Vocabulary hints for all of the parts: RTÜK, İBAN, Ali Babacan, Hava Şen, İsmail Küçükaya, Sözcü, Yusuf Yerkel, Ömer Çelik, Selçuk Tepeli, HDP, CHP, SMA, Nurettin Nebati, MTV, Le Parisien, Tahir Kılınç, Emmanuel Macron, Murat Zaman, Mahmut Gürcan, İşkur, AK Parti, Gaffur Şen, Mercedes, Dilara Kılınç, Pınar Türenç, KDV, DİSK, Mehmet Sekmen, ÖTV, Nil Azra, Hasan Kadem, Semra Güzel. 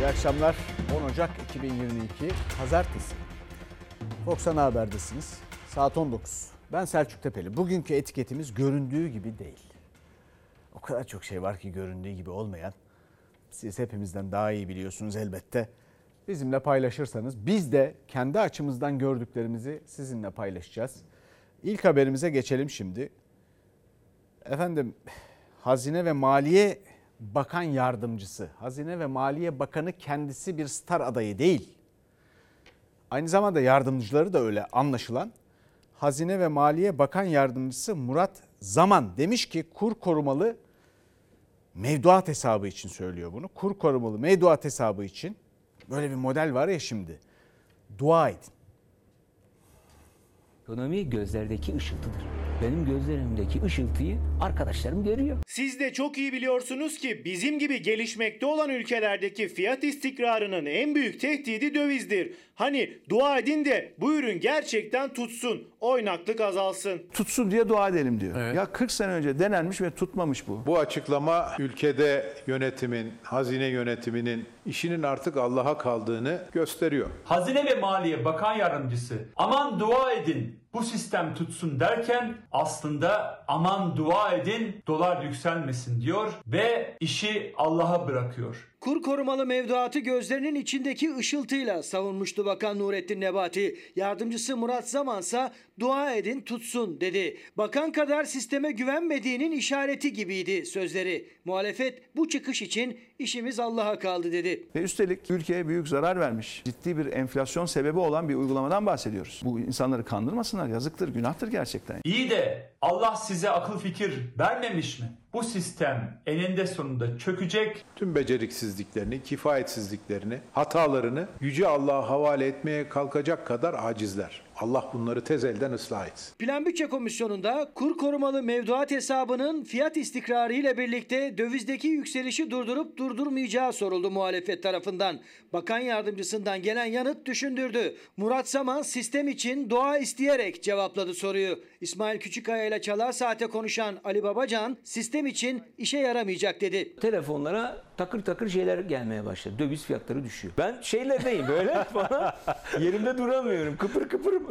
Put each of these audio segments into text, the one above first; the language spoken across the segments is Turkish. İyi akşamlar. 10 Ocak 2022 Pazartesi. Fox Ana Haber'desiniz. Saat 19. Ben Selçuk Tepeli. Bugünkü etiketimiz göründüğü gibi değil. O kadar çok şey var ki göründüğü gibi olmayan. Siz hepimizden daha iyi biliyorsunuz elbette. Bizimle paylaşırsanız biz de kendi açımızdan gördüklerimizi sizinle paylaşacağız. İlk haberimize geçelim şimdi. Efendim, Hazine ve Maliye Bakan Yardımcısı, Hazine ve Maliye Bakanı kendisi bir star adayı değil. Aynı zamanda yardımcıları da öyle anlaşılan. Hazine ve Maliye Bakan Yardımcısı Murat Zaman demiş ki kur korumalı mevduat hesabı için söylüyor bunu. Kur korumalı mevduat hesabı için böyle bir model var ya şimdi. Dua edin. Ekonomi gözlerdeki ışıltıdır. Benim gözlerimdeki ışıltıyı arkadaşlarım görüyor. Siz de çok iyi biliyorsunuz ki bizim gibi gelişmekte olan ülkelerdeki fiyat istikrarının en büyük tehdidi dövizdir. Hani dua edin de bu ürün gerçekten tutsun, oynaklık azalsın. Tutsun diye dua edelim diyor. Evet. Ya 40 sene önce denenmiş ve tutmamış bu. Bu açıklama ülkede yönetimin, hazine yönetiminin işinin artık Allah'a kaldığını gösteriyor. Hazine ve Maliye Bakan Yardımcısı aman dua edin, bu sistem tutsun derken aslında aman dua edin dolar yükselmesin diyor ve işi Allah'a bırakıyor. Kur korumalı mevduatı gözlerinin içindeki ışıltıyla savunmuştu Bakan Nurettin Nebati. Yardımcısı Murat Zamansa dua edin tutsun dedi. Bakan kadar sisteme güvenmediğinin işareti gibiydi sözleri. Muhalefet bu çıkış için işimiz Allah'a kaldı dedi. Ve üstelik ülkeye büyük zarar vermiş, ciddi bir enflasyon sebebi olan bir uygulamadan bahsediyoruz. Bu insanları kandırmasınlar, yazıktır, günahtır gerçekten. İyi de Allah size akıl fikir vermemiş mi? Bu sistem eninde sonunda çökecek. Tüm beceriksizliklerini, kifayetsizliklerini, hatalarını Yüce Allah'a havale etmeye kalkacak kadar acizler. Allah bunları tez elden ıslah etsin. Plan Bütçe Komisyonu'nda kur korumalı mevduat hesabının fiyat istikrarı ile birlikte dövizdeki yükselişi durdurup durdurmayacağı soruldu muhalefet tarafından. Bakan yardımcısından gelen yanıt düşündürdü. Murat Zaman sistem için dua isteyerek cevapladı soruyu. İsmail Küçükaya ile Çalar Saat'e konuşan Ali Babacan sistem için işe yaramayacak dedi. Telefonlara takır takır şeyler gelmeye başladı. Döviz fiyatları düşüyor. Ben şeylerdeyim böyle falan yerimde duramıyorum. Kıpır kıpır.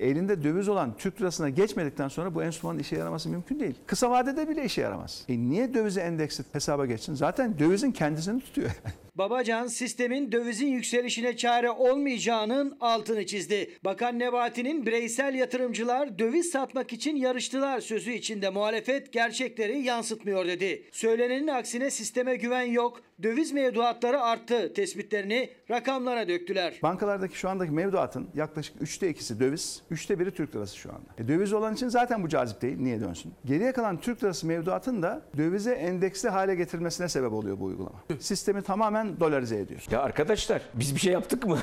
Elinde döviz olan Türk lirasına geçmedikten sonra bu enstrümanın işe yaraması mümkün değil. Kısa vadede bile işe yaramaz. Niye dövizi endeksli hesaba geçsin? Zaten dövizin kendisini tutuyor. Babacan sistemin dövizin yükselişine çare olmayacağının altını çizdi. Bakan Nebati'nin bireysel yatırımcılar döviz satmak için yarıştılar sözü içinde muhalefet gerçekleri yansıtmıyor dedi. Söylenenin aksine sisteme güven yok, döviz mevduatları arttı tespitlerini rakamlara döktüler. Bankalardaki şu andaki mevduatın yaklaşık 3'te 2'si döviz, 3'te 1'i Türk lirası şu anda. Döviz olan için zaten bu cazip değil, niye dönsün? Geriye kalan Türk lirası mevduatın da dövize endeksli hale getirilmesine sebep oluyor bu uygulama. Sistemi tamamen dolarize ediyor. Ya arkadaşlar biz bir şey yaptık mı?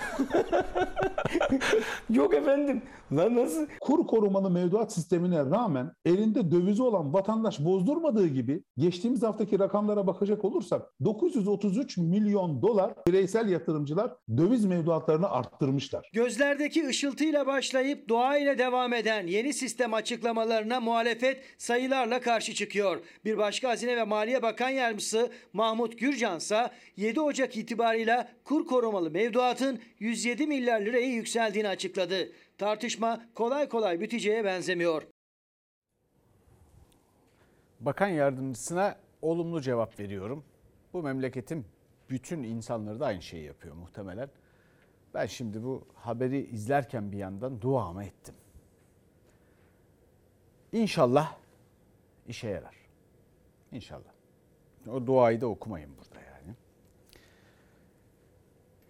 Yok efendim. Lan nasıl? Kur korumalı mevduat sistemine rağmen elinde dövizi olan vatandaş bozdurmadığı gibi geçtiğimiz haftaki rakamlara bakacak olursak 933 milyon dolar bireysel yatırımcılar döviz mevduatlarını arttırmışlar. Gözlerdeki ışıltıyla başlayıp dua ile devam eden yeni sistem açıklamalarına muhalefet sayılarla karşı çıkıyor. Bir başka Hazine ve Maliye Bakan Yardımcısı Mahmut Gürcansa 7 Ocak itibarıyla kur korumalı mevduatın 107 milyar lirayı yükseldiğini açıkladı. Tartışma kolay kolay biteceğe benzemiyor. Bakan yardımcısına olumlu cevap veriyorum. Bu memleketin bütün insanları da aynı şeyi yapıyor muhtemelen. Ben şimdi bu haberi izlerken bir yandan duamı ettim. İnşallah işe yarar. İnşallah. O duayı da okumayın burada yani.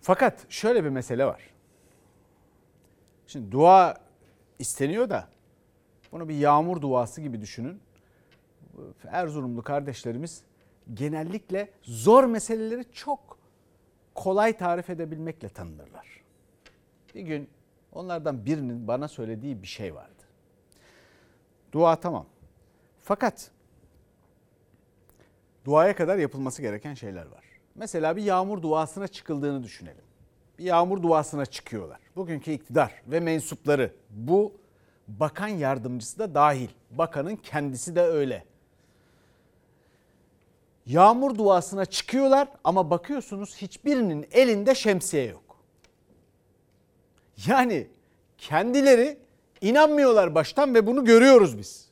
Fakat şöyle bir mesele var. Şimdi dua isteniyor da bunu bir yağmur duası gibi düşünün. Erzurumlu kardeşlerimiz genellikle zor meseleleri çok kolay tarif edebilmekle tanınırlar. Bir gün onlardan birinin bana söylediği bir şey vardı. Dua tamam. Fakat duaya kadar yapılması gereken şeyler var. Mesela bir yağmur duasına çıkıldığını düşünelim. Bir yağmur duasına çıkıyorlar. Bugünkü iktidar ve mensupları, bu bakan yardımcısı da dahil. Bakanın kendisi de öyle. yağmur duasına çıkıyorlar ama bakıyorsunuz hiçbirinin elinde şemsiye yok. Yani kendileri inanmıyorlar baştan ve bunu görüyoruz biz.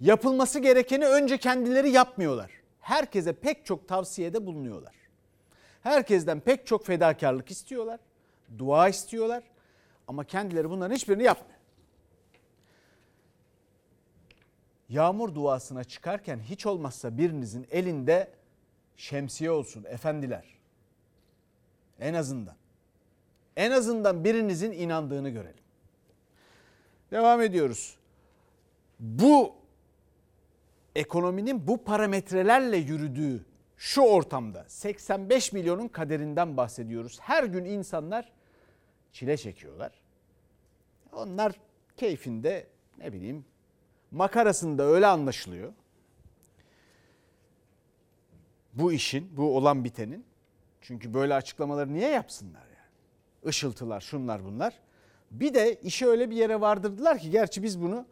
Yapılması gerekeni önce kendileri yapmıyorlar. Herkese pek çok tavsiyede bulunuyorlar. Herkesten pek çok fedakarlık istiyorlar, dua istiyorlar ama kendileri bunların hiçbirini yapmıyor. Yağmur duasına çıkarken hiç olmazsa birinizin elinde şemsiye olsun efendiler. En azından birinizin inandığını görelim. Devam ediyoruz. Bu ekonominin bu parametrelerle yürüdüğü şu ortamda 85 milyonun kaderinden bahsediyoruz. Her gün insanlar çile çekiyorlar. Onlar keyfinde, ne bileyim, makarasında, öyle anlaşılıyor. Bu işin, bu olan bitenin. Çünkü böyle açıklamaları niye yapsınlar yani? Işıltılar, şunlar bunlar. Bir de işi öyle bir yere vardırdılar ki, gerçi biz bunu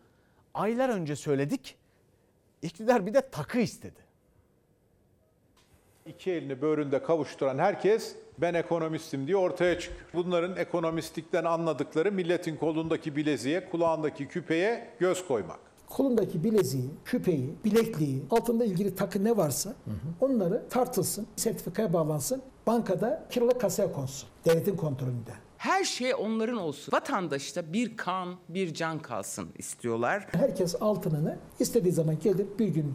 aylar önce söyledik. İktidar bir de takı istedi. İki elini böğründe kavuşturan herkes ben ekonomistim diye ortaya çıkıyor. Bunların ekonomistlikten anladıkları milletin kolundaki bileziğe, kulağındaki küpeye göz koymak. Kolundaki bileziği, küpeyi, bilekliği, altında ilgili takı ne varsa onları tartılsın, sertifikaya bağlansın, bankada kiralık kasaya konsun, devletin kontrolünde. Her şey onların olsun. Vatandaşta bir kan, bir can kalsın istiyorlar. Herkes altınını istediği zaman gelip bir gün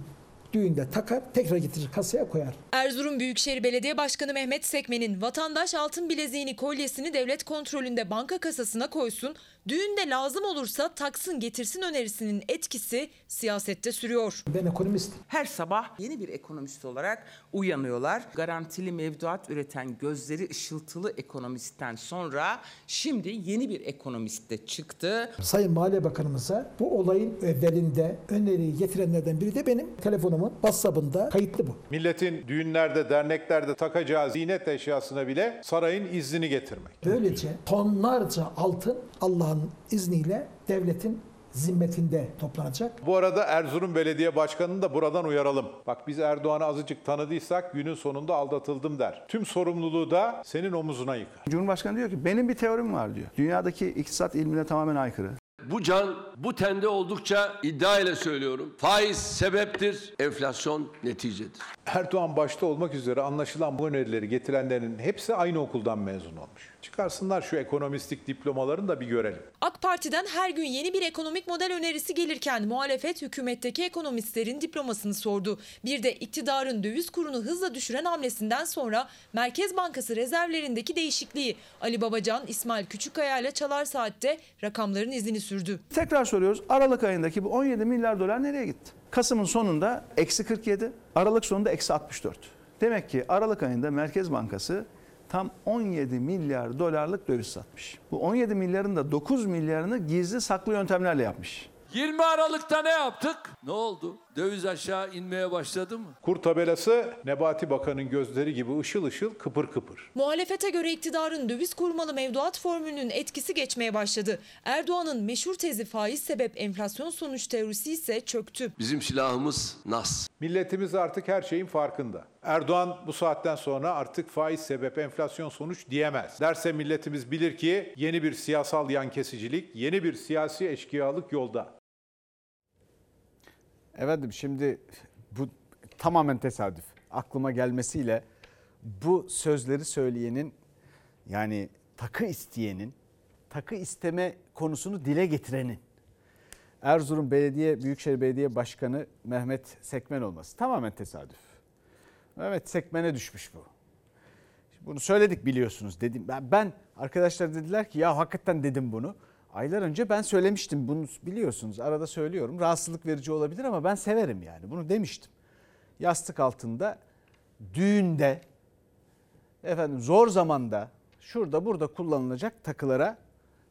düğünde takar, tekrar getirir, kasaya koyar. Erzurum Büyükşehir Belediye Başkanı Mehmet Sekmen'in vatandaş altın bileziğini, kolyesini devlet kontrolünde banka kasasına koysun, düğünde lazım olursa taksın getirsin önerisinin etkisi siyasette sürüyor. Ben ekonomistim. Her sabah yeni bir ekonomist olarak uyanıyorlar. Garantili mevduat üreten gözleri ışıltılı ekonomistten sonra şimdi yeni bir ekonomist de çıktı. Sayın Maliye Bakanımıza bu olayın evvelinde öneriyi getirenlerden biri de benim. Telefonumun WhatsApp'ında kayıtlı bu. Milletin düğünlerde, derneklerde takacağı ziynet eşyasına bile sarayın iznini getirmek. Böylece tonlarca altın Allah'ın izniyle devletin zimmetinde toplanacak. Bu arada Erzurum Belediye Başkanı'nı da buradan uyaralım. Bak, biz Erdoğan'ı azıcık tanıdıysak günün sonunda aldatıldım der. Tüm sorumluluğu da senin omuzuna yıkar. Cumhurbaşkanı diyor ki benim bir teorim var diyor. Dünyadaki iktisat ilmine tamamen aykırı. Bu can, bu tende oldukça iddia ile söylüyorum. Faiz sebeptir, enflasyon neticedir. Erdoğan başta olmak üzere anlaşılan bu önerileri getirenlerin hepsi aynı okuldan mezun olmuş. Çıkarsınlar şu ekonomistik diplomalarını da bir görelim. AK Parti'den her gün yeni bir ekonomik model önerisi gelirken muhalefet hükümetteki ekonomistlerin diplomasını sordu. Bir de iktidarın döviz kurunu hızla düşüren hamlesinden sonra Merkez Bankası rezervlerindeki değişikliği. Ali Babacan, İsmail Küçükaya ile Çalar Saat'te rakamların izini sürdü. Tekrar soruyoruz, Aralık ayındaki bu 17 milyar dolar nereye gitti? Kasım'ın sonunda -47, Aralık sonunda -64. Demek ki Aralık ayında Merkez Bankası tam 17 milyar dolarlık döviz satmış. Bu 17 milyarın da 9 milyarını gizli saklı yöntemlerle yapmış. 20 Aralık'ta ne yaptık? Ne oldu? Döviz aşağı inmeye başladı mı? Kur tabelası Nebati Bakan'ın gözleri gibi ışıl ışıl, kıpır kıpır. Muhalefete göre iktidarın döviz kurmalı mevduat formülünün etkisi geçmeye başladı. Erdoğan'ın meşhur tezi faiz sebep enflasyon sonuç teorisi ise çöktü. Bizim silahımız nas. Milletimiz artık her şeyin farkında. Erdoğan bu saatten sonra artık faiz sebep enflasyon sonuç diyemez. Derse milletimiz bilir ki yeni bir siyasal yan kesicilik, yeni bir siyasi eşkıyalık yolda. Efendim, şimdi bu tamamen tesadüf. Aklıma gelmesiyle bu sözleri söyleyenin, yani takı isteyenin, takı isteme konusunu dile getirenin Erzurum Büyükşehir Belediye Başkanı Mehmet Sekmen olması tamamen tesadüf. Mehmet Sekmen'e düşmüş bu. Bunu söyledik, biliyorsunuz dedim. Ben arkadaşlar dediler ki ya hakikaten dedim bunu. Aylar önce ben söylemiştim bunu, biliyorsunuz, arada söylüyorum. Rahatsızlık verici olabilir ama ben severim yani, bunu demiştim. Yastık altında, düğünde, efendim zor zamanda, şurada burada kullanılacak takılara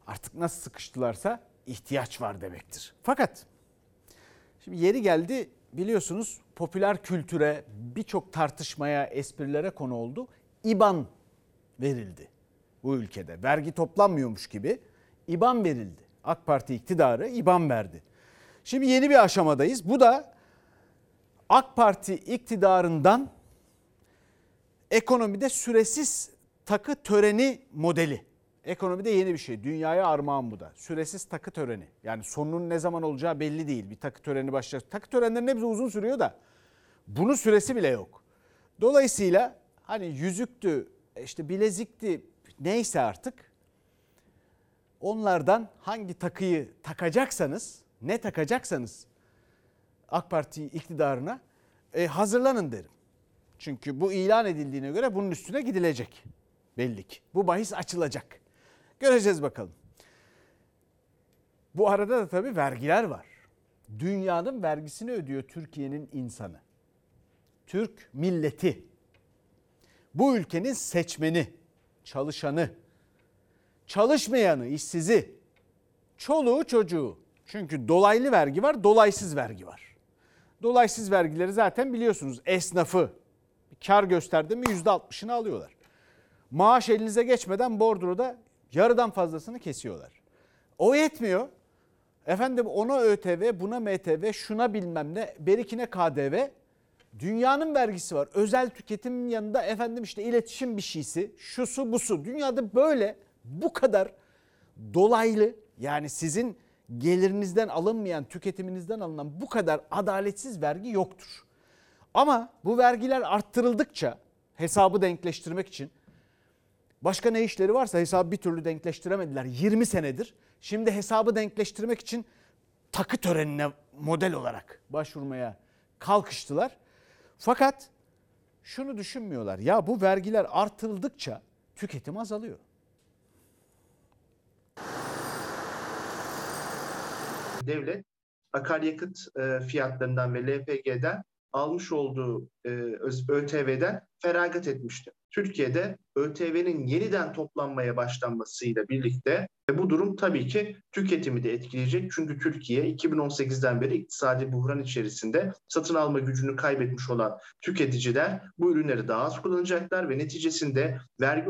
artık nasıl sıkıştılarsa ihtiyaç var demektir. Fakat şimdi yeri geldi, biliyorsunuz popüler kültüre, birçok tartışmaya, esprilere konu oldu. İBAN verildi bu ülkede, vergi toplanmıyormuş gibi. İBAN verildi. AK Parti iktidarı İBAN verdi. Şimdi yeni bir aşamadayız. Bu da AK Parti iktidarından ekonomide süresiz takı töreni modeli. Ekonomide yeni bir şey. Dünyaya armağan bu da. Süresiz takı töreni. Yani sonunun ne zaman olacağı belli değil. Bir takı töreni başlayacak. Takı törenlerinin hepsi uzun sürüyor da bunun süresi bile yok. Dolayısıyla hani yüzüktü, işte bilezikti, neyse artık onlardan hangi takıyı takacaksanız, ne takacaksanız AK Parti iktidarına hazırlanın derim. Çünkü bu ilan edildiğine göre bunun üstüne gidilecek belli ki. Bu bahis açılacak. Göreceğiz bakalım. Bu arada da tabii vergiler var. Dünyanın vergisini ödüyor Türkiye'nin insanı. Türk milleti. Bu ülkenin seçmeni, çalışanı, çalışmayanı, işsizi, çoluğu çocuğu. Çünkü dolaylı vergi var, dolaysız vergi var. Dolaysız vergileri zaten biliyorsunuz, esnafı kar gösterdi mi %60'ını alıyorlar. Maaş elinize geçmeden bordroda yarıdan fazlasını kesiyorlar. O yetmiyor. Efendim ona ÖTV, buna MTV, şuna bilmem ne, berikine KDV. Dünyanın vergisi var. Özel tüketimin yanında efendim işte iletişim bir şeysi, şusu busu. Dünyada böyle bu kadar dolaylı, yani sizin gelirinizden alınmayan, tüketiminizden alınan bu kadar adaletsiz vergi yoktur. Ama bu vergiler arttırıldıkça hesabı denkleştirmek için, başka ne işleri varsa hesabı bir türlü denkleştiremediler 20 senedir. Şimdi hesabı denkleştirmek için takı törenine model olarak başvurmaya kalkıştılar. Fakat şunu düşünmüyorlar. Ya bu vergiler artırıldıkça tüketim azalıyor. Devlet akaryakıt fiyatlarından ve LPG'den almış olduğu ÖTV'den feragat etmişti. Türkiye'de ÖTV'nin yeniden toplanmaya başlanmasıyla birlikte bu durum tabii ki tüketimi de etkileyecek. Çünkü Türkiye 2018'den beri iktisadi buhran içerisinde, satın alma gücünü kaybetmiş olan tüketiciler bu ürünleri daha az kullanacaklar ve neticesinde vergi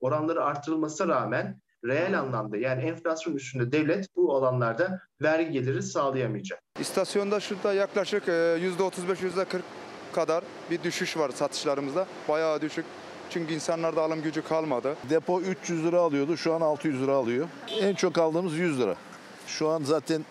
oranları artırılmasına rağmen reel anlamda, yani enflasyon üstünde devlet bu alanlarda vergi geliri sağlayamayacak. İstasyonda şurada yaklaşık %35-%40 kadar bir düşüş var satışlarımızda. Bayağı düşük. Çünkü insanlarda alım gücü kalmadı. Depo 300 lira alıyordu. Şu an 600 lira alıyor. En çok aldığımız 100 lira. Şu an zaten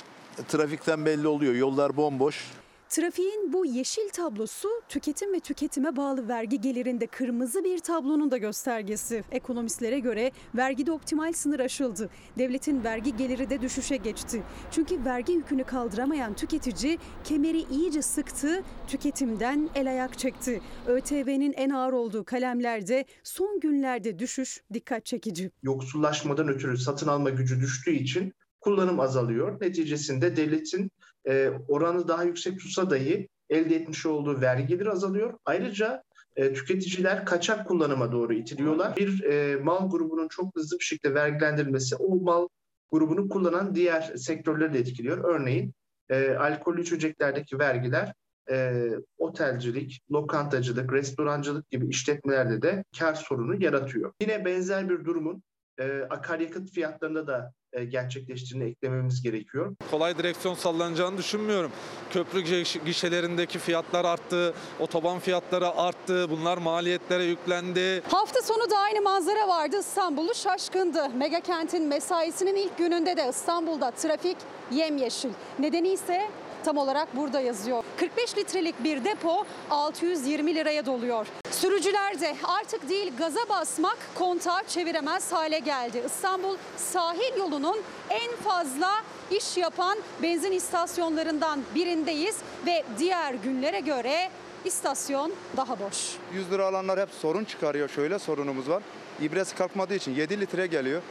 trafikten belli oluyor. Yollar bomboş. Trafiğin bu yeşil tablosu tüketim ve tüketime bağlı vergi gelirinde kırmızı bir tablonun da göstergesi. Ekonomistlere göre vergide optimal sınır aşıldı. Devletin vergi geliri de düşüşe geçti. Çünkü vergi yükünü kaldıramayan tüketici kemeri iyice sıktı, tüketimden el ayak çekti. ÖTV'nin en ağır olduğu kalemlerde son günlerde düşüş dikkat çekici. Yoksullaşmadan ötürü satın alma gücü düştüğü için kullanım azalıyor. Neticesinde devletin oranı daha yüksek tutsa dahi elde etmiş olduğu vergi geliri azalıyor. Ayrıca tüketiciler kaçak kullanıma doğru itiliyorlar. Bir mal grubunun çok hızlı bir şekilde vergilendirilmesi o mal grubunu kullanan diğer sektörleri de etkiliyor. Örneğin alkollü içeceklerdeki vergiler otelcilik, lokantacılık, restorancılık gibi işletmelerde de kar sorunu yaratıyor. Yine benzer bir durumun akaryakıt fiyatlarında da gerçekleştiğini eklememiz gerekiyor. Kolay direksiyon sallanacağını düşünmüyorum. Köprü gişelerindeki fiyatlar arttı, otoban fiyatları arttı, bunlar maliyetlere yüklendi. Hafta sonu da aynı manzara vardı. İstanbul'u şaşkındı. Mega kentin mesaisinin ilk gününde de İstanbul'da trafik yemyeşil. Nedeni ise tam olarak burada yazıyor. 45 litrelik bir depo 620 liraya doluyor. Sürücüler de artık değil gaza basmak, kontağı çeviremez hale geldi. İstanbul sahil yolunun en fazla iş yapan benzin istasyonlarından birindeyiz ve diğer günlere göre istasyon daha boş. 100 lira alanlar hep sorun çıkarıyor. Şöyle sorunumuz var. İbresi kalkmadığı için 7 litre geliyor.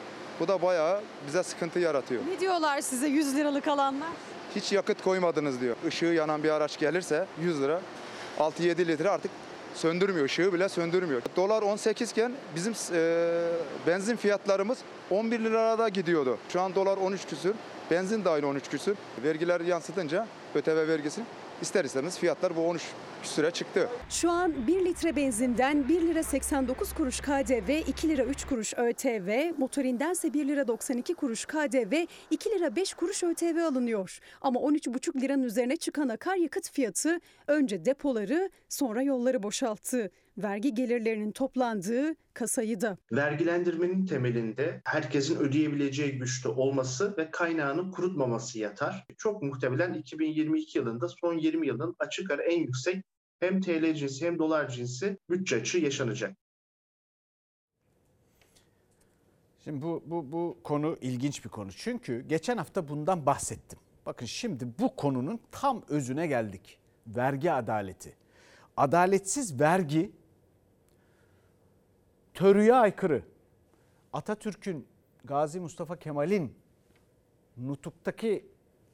Bu da bayağı bize sıkıntı yaratıyor. Ne diyorlar size 100 liralık alanlar? Hiç yakıt koymadınız diyor. Işığı yanan bir araç gelirse 100 lira, 6-7 litre artık söndürmüyor, ışığı bile söndürmüyor. Dolar 18 iken bizim benzin fiyatlarımız 11 lirada gidiyordu. Şu an dolar 13 küsür, benzin de aynı 13 küsür. Vergiler yansıtınca ÖTV vergisi ister istemez fiyatlar bu 13 küsüre çıktı. Şu an 1 litre benzinden 1 lira 89 kuruş KDV, 2 lira 3 kuruş ÖTV, motorindense 1 lira 92 kuruş KDV, 2 lira 5 kuruş ÖTV alınıyor. Ama 13,5 liranın üzerine çıkan akaryakıt fiyatı önce depoları sonra yolları boşalttı. Vergi gelirlerinin toplandığı kasayı da. Vergilendirmenin temelinde herkesin ödeyebileceği güçte olması ve kaynağının kurutmaması yatar. Çok muhtemelen 2022 yılında son 20 yılın açık ara en yüksek hem TL cinsi hem dolar cinsi bütçe açığı yaşanacak. Şimdi bu konu ilginç bir konu. Çünkü geçen hafta bundan bahsettim. Bakın şimdi bu konunun tam özüne geldik. Vergi adaleti. Adaletsiz vergi törüye aykırı. Atatürk'ün, Gazi Mustafa Kemal'in nutuktaki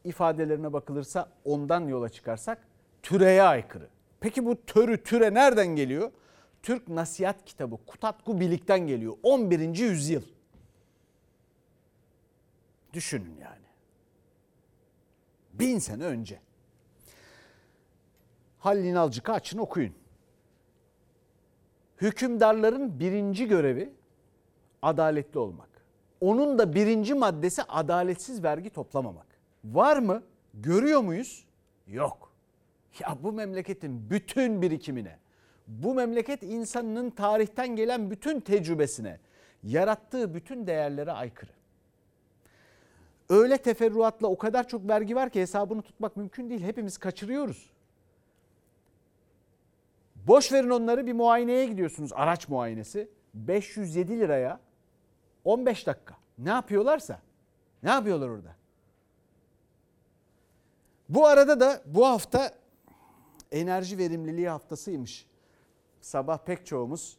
ifadelerine bakılırsa ondan yola çıkarsak türeye aykırı. Peki bu türe nereden geliyor? Türk Nasihat Kitabı Kutatku Bilik'ten geliyor. 11. yüzyıl. Düşünün yani. 1000 sene önce. Halil İnalcık'ı açın okuyun. Hükümdarların birinci görevi adaletli olmak. Onun da birinci maddesi adaletsiz vergi toplamamak. Var mı? Görüyor muyuz? Yok. Ya bu memleketin bütün birikimine, bu memleket insanının tarihten gelen bütün tecrübesine, yarattığı bütün değerlere aykırı. Öyle teferruatla o kadar çok vergi var ki hesabını tutmak mümkün değil. Hepimiz kaçırıyoruz. Boş verin onları, bir muayeneye gidiyorsunuz, araç muayenesi. 507 liraya 15 dakika. Ne yapıyorlarsa, ne yapıyorlar orada? Bu arada da bu hafta enerji verimliliği haftasıymış. Sabah pek çoğumuz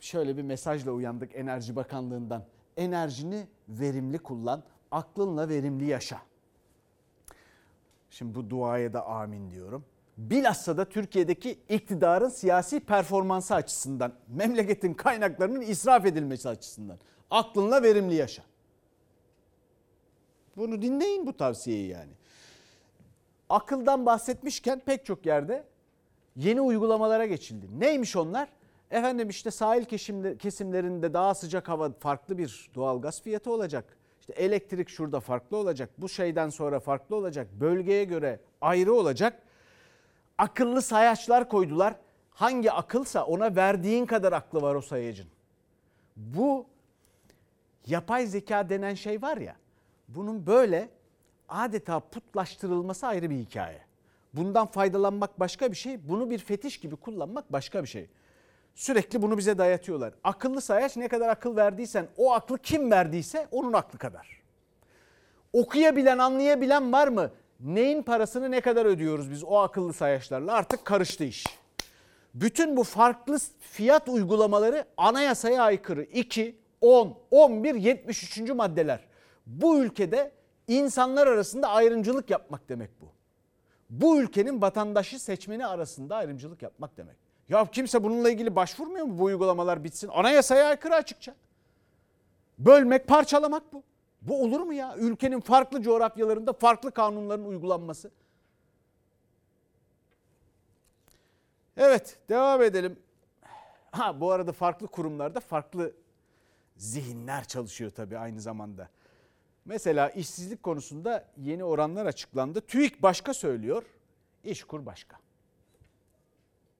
şöyle bir mesajla uyandık Enerji Bakanlığı'ndan. Enerjini verimli kullan, aklınla verimli yaşa. Şimdi bu duaya da amin diyorum. Bilhassa da Türkiye'deki iktidarın siyasi performansı açısından, memleketin kaynaklarının israf edilmesi açısından. Aklınla verimli yaşa. Bunu dinleyin, bu tavsiyeyi yani. Akıldan bahsetmişken pek çok yerde yeni uygulamalara geçildi. Neymiş onlar? Efendim işte sahil kesimlerinde daha sıcak hava farklı bir doğalgaz fiyatı olacak. İşte elektrik şurada farklı olacak. Bu şeyden sonra farklı olacak. Bölgeye göre ayrı olacak. Akıllı sayaçlar koydular. Hangi akılsa ona verdiğin kadar aklı var o sayacın. Bu yapay zeka denen şey var ya, bunun böyle adeta putlaştırılması ayrı bir hikaye. Bundan faydalanmak başka bir şey, bunu bir fetiş gibi kullanmak başka bir şey. Sürekli bunu bize dayatıyorlar. Akıllı sayaç ne kadar akıl verdiysen, o aklı kim verdiyse onun aklı kadar. Okuyabilen, anlayabilen var mı? Neyin parasını ne kadar ödüyoruz biz o akıllı sayaçlarla? Artık karıştı iş. Bütün bu farklı fiyat uygulamaları anayasaya aykırı. 2, 10, 11, 73. maddeler. Bu ülkede insanlar arasında ayrımcılık yapmak demek bu. Bu ülkenin vatandaşı seçmeni arasında ayrımcılık yapmak demek. Ya kimse bununla ilgili başvurmuyor mu bu uygulamalar bitsin? Anayasaya aykırı açıkça. Bölmek, parçalamak bu. Bu olur mu ya? Ülkenin farklı coğrafyalarında farklı kanunların uygulanması. Evet, devam edelim. Bu arada farklı kurumlarda farklı zihinler çalışıyor tabii aynı zamanda. Mesela işsizlik konusunda yeni oranlar açıklandı. TÜİK başka söylüyor, İşkur başka.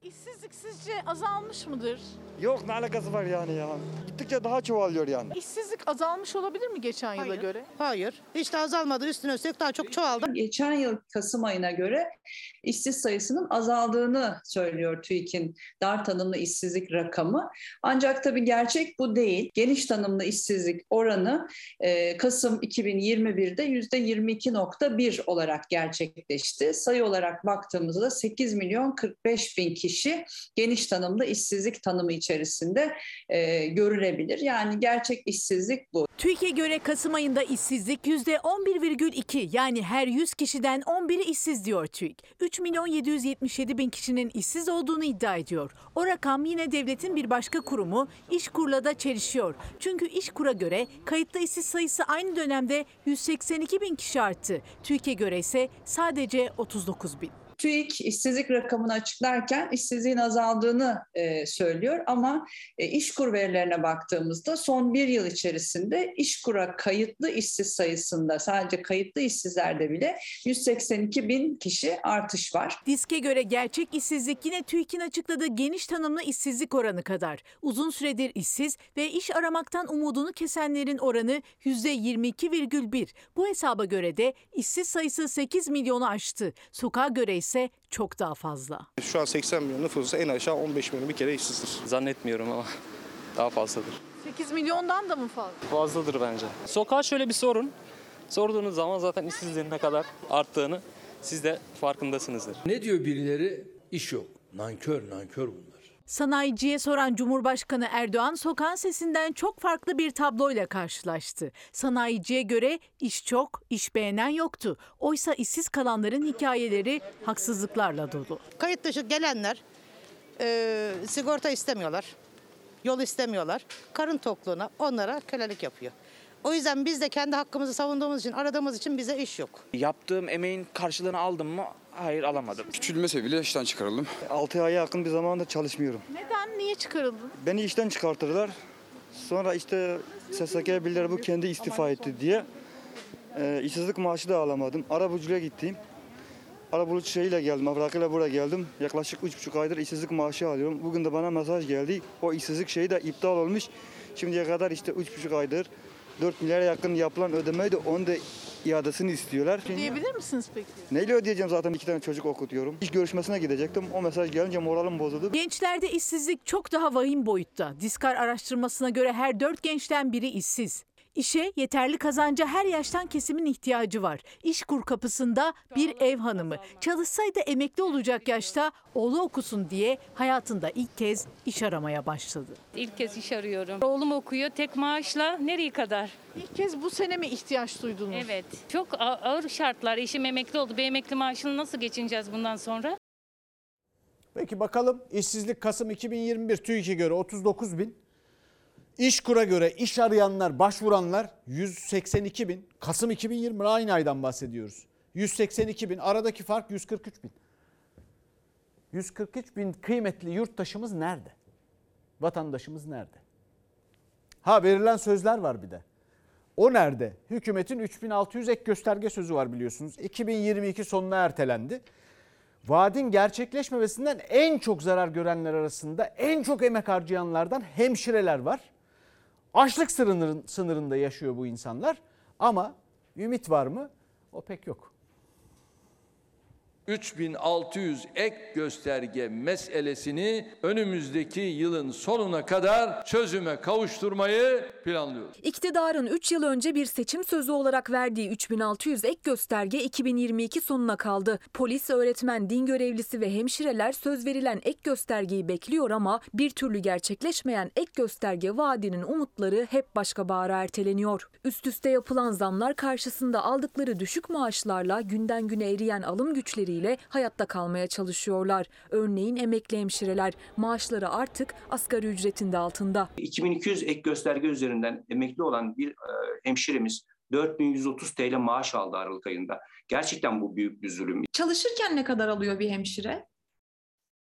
İşsizlik sizce azalmış mıdır? Yok, ne alakası var yani ya. Gittikçe daha çoğalıyor yani. İşsizlik azalmış olabilir mi geçen yıla göre? Hayır. Hiç de azalmadı. Üstüne üstlük daha çok çoğaldı. Geçen yıl Kasım ayına göre işsiz sayısının azaldığını söylüyor TÜİK'in dar tanımlı işsizlik rakamı. Ancak tabii gerçek bu değil. Geniş tanımlı işsizlik oranı Kasım 2021'de %22.1 olarak gerçekleşti. Sayı olarak baktığımızda 8.045.000 kişi geniş tanımlı işsizlik tanımı içerisinde görülebilir. Yani gerçek işsizlik bu. TÜİK'e göre Kasım ayında işsizlik %11,2, yani her 100 kişiden 11'i işsiz diyor TÜİK. 3.777.000 kişinin işsiz olduğunu iddia ediyor. O rakam yine devletin bir başka kurumu İşkur'la da çelişiyor. Çünkü İşkur'a göre kayıtlı işsiz sayısı aynı dönemde 182.000 kişi arttı. TÜİK'e göre ise sadece 39.000. TÜİK işsizlik rakamını açıklarken işsizliğin azaldığını söylüyor ama İşkur verilerine baktığımızda son bir yıl içerisinde İşkur'a kayıtlı işsiz sayısında, sadece kayıtlı işsizlerde bile 182 bin kişi artış var. DİSK'e göre gerçek işsizlik yine TÜİK'in açıkladığı geniş tanımlı işsizlik oranı kadar. Uzun süredir işsiz ve iş aramaktan umudunu kesenlerin oranı %22,1. Bu hesaba göre de işsiz sayısı 8 milyonu aştı. Sokağa göre ise çok daha fazla. Şu an 80 milyon nüfusu en aşağı 15 milyon bir kere işsizdir. Zannetmiyorum ama daha fazladır. 8 milyondan da mı fazla? Fazladır bence. Sokağa şöyle bir sorun. Sorduğunuz zaman zaten işsizliğin ne kadar arttığını siz de farkındasınızdır. Ne diyor birileri? İş yok. Nankör bunlar. Sanayiciye soran Cumhurbaşkanı Erdoğan sokağın sesinden çok farklı bir tabloyla karşılaştı. Sanayiciye göre iş çok, iş beğenen yoktu. Oysa işsiz kalanların hikayeleri haksızlıklarla dolu. Kayıt dışı gelenler sigorta istemiyorlar, yol istemiyorlar. Karın tokluğuna, onlara kölelik yapıyor. O yüzden biz de kendi hakkımızı savunduğumuz için, aradığımız için bize iş yok. Yaptığım emeğin karşılığını aldım mı? Hayır, alamadım. Küçülmese bile işten çıkarıldım. 6 aya yakın bir zamanda çalışmıyorum. Neden? Niye çıkarıldın? Beni işten çıkartırlar. Sonra işte SSK bildirir bu kendi istifa etti diye. İşsizlik maaşı da alamadım. Arabulucuya gittim. Arabulucu şeyle geldim, evrakıyla buraya geldim. Yaklaşık 3,5 aydır işsizlik maaşı alıyorum. Bugün de bana mesaj geldi. O işsizlik şeyi de iptal olmuş. Şimdiye kadar işte 3,5 aydır 4 milyara yakın yapılan ödemeyi de onu da iadesini istiyorlar. Ödeyebilir misiniz peki? Neyle ödeyeceğim, zaten 2 tane çocuk okutuyorum. İş görüşmesine gidecektim. O mesaj gelince moralim bozuldu. Gençlerde işsizlik çok daha vahim boyutta. Diskar araştırmasına göre her 4 gençten biri işsiz. İşe yeterli kazanca her yaştan kesimin ihtiyacı var. İşkur kapısında bir ev hanımı. Çalışsaydı emekli olacak yaşta oğlu okusun diye hayatında ilk kez iş aramaya başladı. İlk kez iş arıyorum. Oğlum okuyor, tek maaşla nereye kadar? İlk kez bu sene mi ihtiyaç duydunuz? Evet. Çok ağır şartlar. Eşim emekli oldu. Bir emekli maaşını nasıl geçineceğiz bundan sonra? Peki bakalım, işsizlik Kasım 2021 TÜİK'e göre 39 bin. İşkur'a göre iş arayanlar, başvuranlar 182 bin. Kasım 2020, aynı aydan bahsediyoruz. 182 bin, aradaki fark 143 bin. 143 bin kıymetli yurttaşımız nerede? Vatandaşımız nerede? Ha, verilen sözler var bir de. O nerede? Hükümetin 3600 ek gösterge sözü var biliyorsunuz. 2022 sonuna ertelendi. Vaadin gerçekleşmemesinden en çok zarar görenler arasında en çok emek harcayanlardan hemşireler var. Açlık sınırında yaşıyor bu insanlar ama ümit var mı? O pek yok. 3600 ek gösterge meselesini önümüzdeki yılın sonuna kadar çözüme kavuşturmayı planlıyoruz. İktidarın 3 yıl önce bir seçim sözü olarak verdiği 3600 ek gösterge 2022 sonuna kaldı. Polis, öğretmen, din görevlisi ve hemşireler söz verilen ek göstergeyi bekliyor ama bir türlü gerçekleşmeyen ek gösterge vaadinin umutları hep başka bahara erteleniyor. Üst üste yapılan zamlar karşısında aldıkları düşük maaşlarla günden güne eriyen alım güçleri ile hayatta kalmaya çalışıyorlar. Örneğin emekli hemşireler, maaşları artık asgari ücretin de altında. 2200 ek gösterge üzerinden emekli olan bir hemşiremiz 4130 TL maaş aldı Aralık ayında. Gerçekten bu büyük bir zulüm. Çalışırken ne kadar alıyor bir hemşire?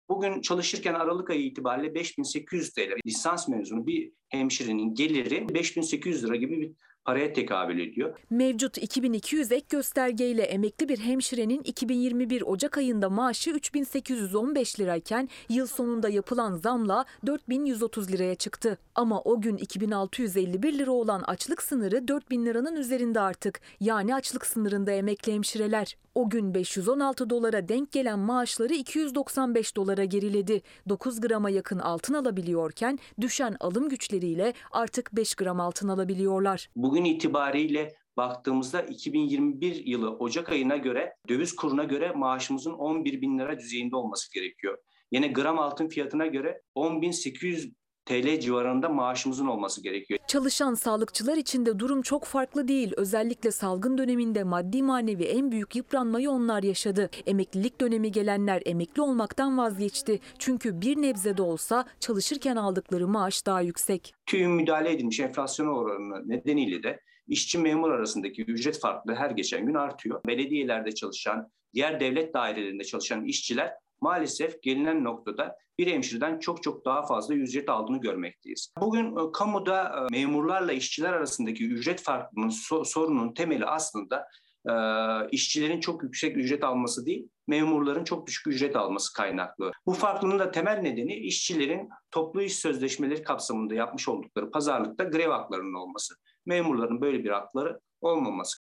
Bugün çalışırken Aralık ayı itibariyle 5800 TL. Lisans mezunu bir hemşirenin geliri 5800 lira gibi bir paraya tekabül ediyor. Mevcut 2200 ek göstergeyle emekli bir hemşirenin 2021 Ocak ayında maaşı 3815 lirayken yıl sonunda yapılan zamla 4130 liraya çıktı. Ama o gün 2651 lira olan açlık sınırı 4000 liranın üzerinde artık. Yani açlık sınırında emekli hemşireler. O gün 516 dolara denk gelen maaşları 295 dolara geriledi. 9 grama yakın altın alabiliyorken düşen alım güçleriyle artık 5 gram altın alabiliyorlar. Bugün itibariyle baktığımızda 2021 yılı Ocak ayına göre döviz kuruna göre maaşımızın 11 bin lira düzeyinde olması gerekiyor. Yine gram altın fiyatına göre 10.800 TL civarında maaşımızın olması gerekiyor. Çalışan sağlıkçılar için de durum çok farklı değil. Özellikle salgın döneminde maddi manevi en büyük yıpranmayı onlar yaşadı. Emeklilik dönemi gelenler emekli olmaktan vazgeçti. Çünkü bir nebze de olsa çalışırken aldıkları maaş daha yüksek. TÜİK'in müdahale edilmiş enflasyon oranı nedeniyle de İşçi memur arasındaki ücret farklı her geçen gün artıyor. Belediyelerde çalışan, diğer devlet dairelerinde çalışan işçiler maalesef gelinen noktada bir hemşireden çok daha fazla ücret aldığını görmekteyiz. Bugün kamuda memurlarla işçiler arasındaki ücret farkının sorunun temeli aslında işçilerin çok yüksek ücret alması değil, memurların çok düşük ücret alması kaynaklı. Bu farklılığın da temel nedeni işçilerin toplu iş sözleşmeleri kapsamında yapmış oldukları pazarlıkta grev haklarının olması. Memurların böyle bir hakları olmaması.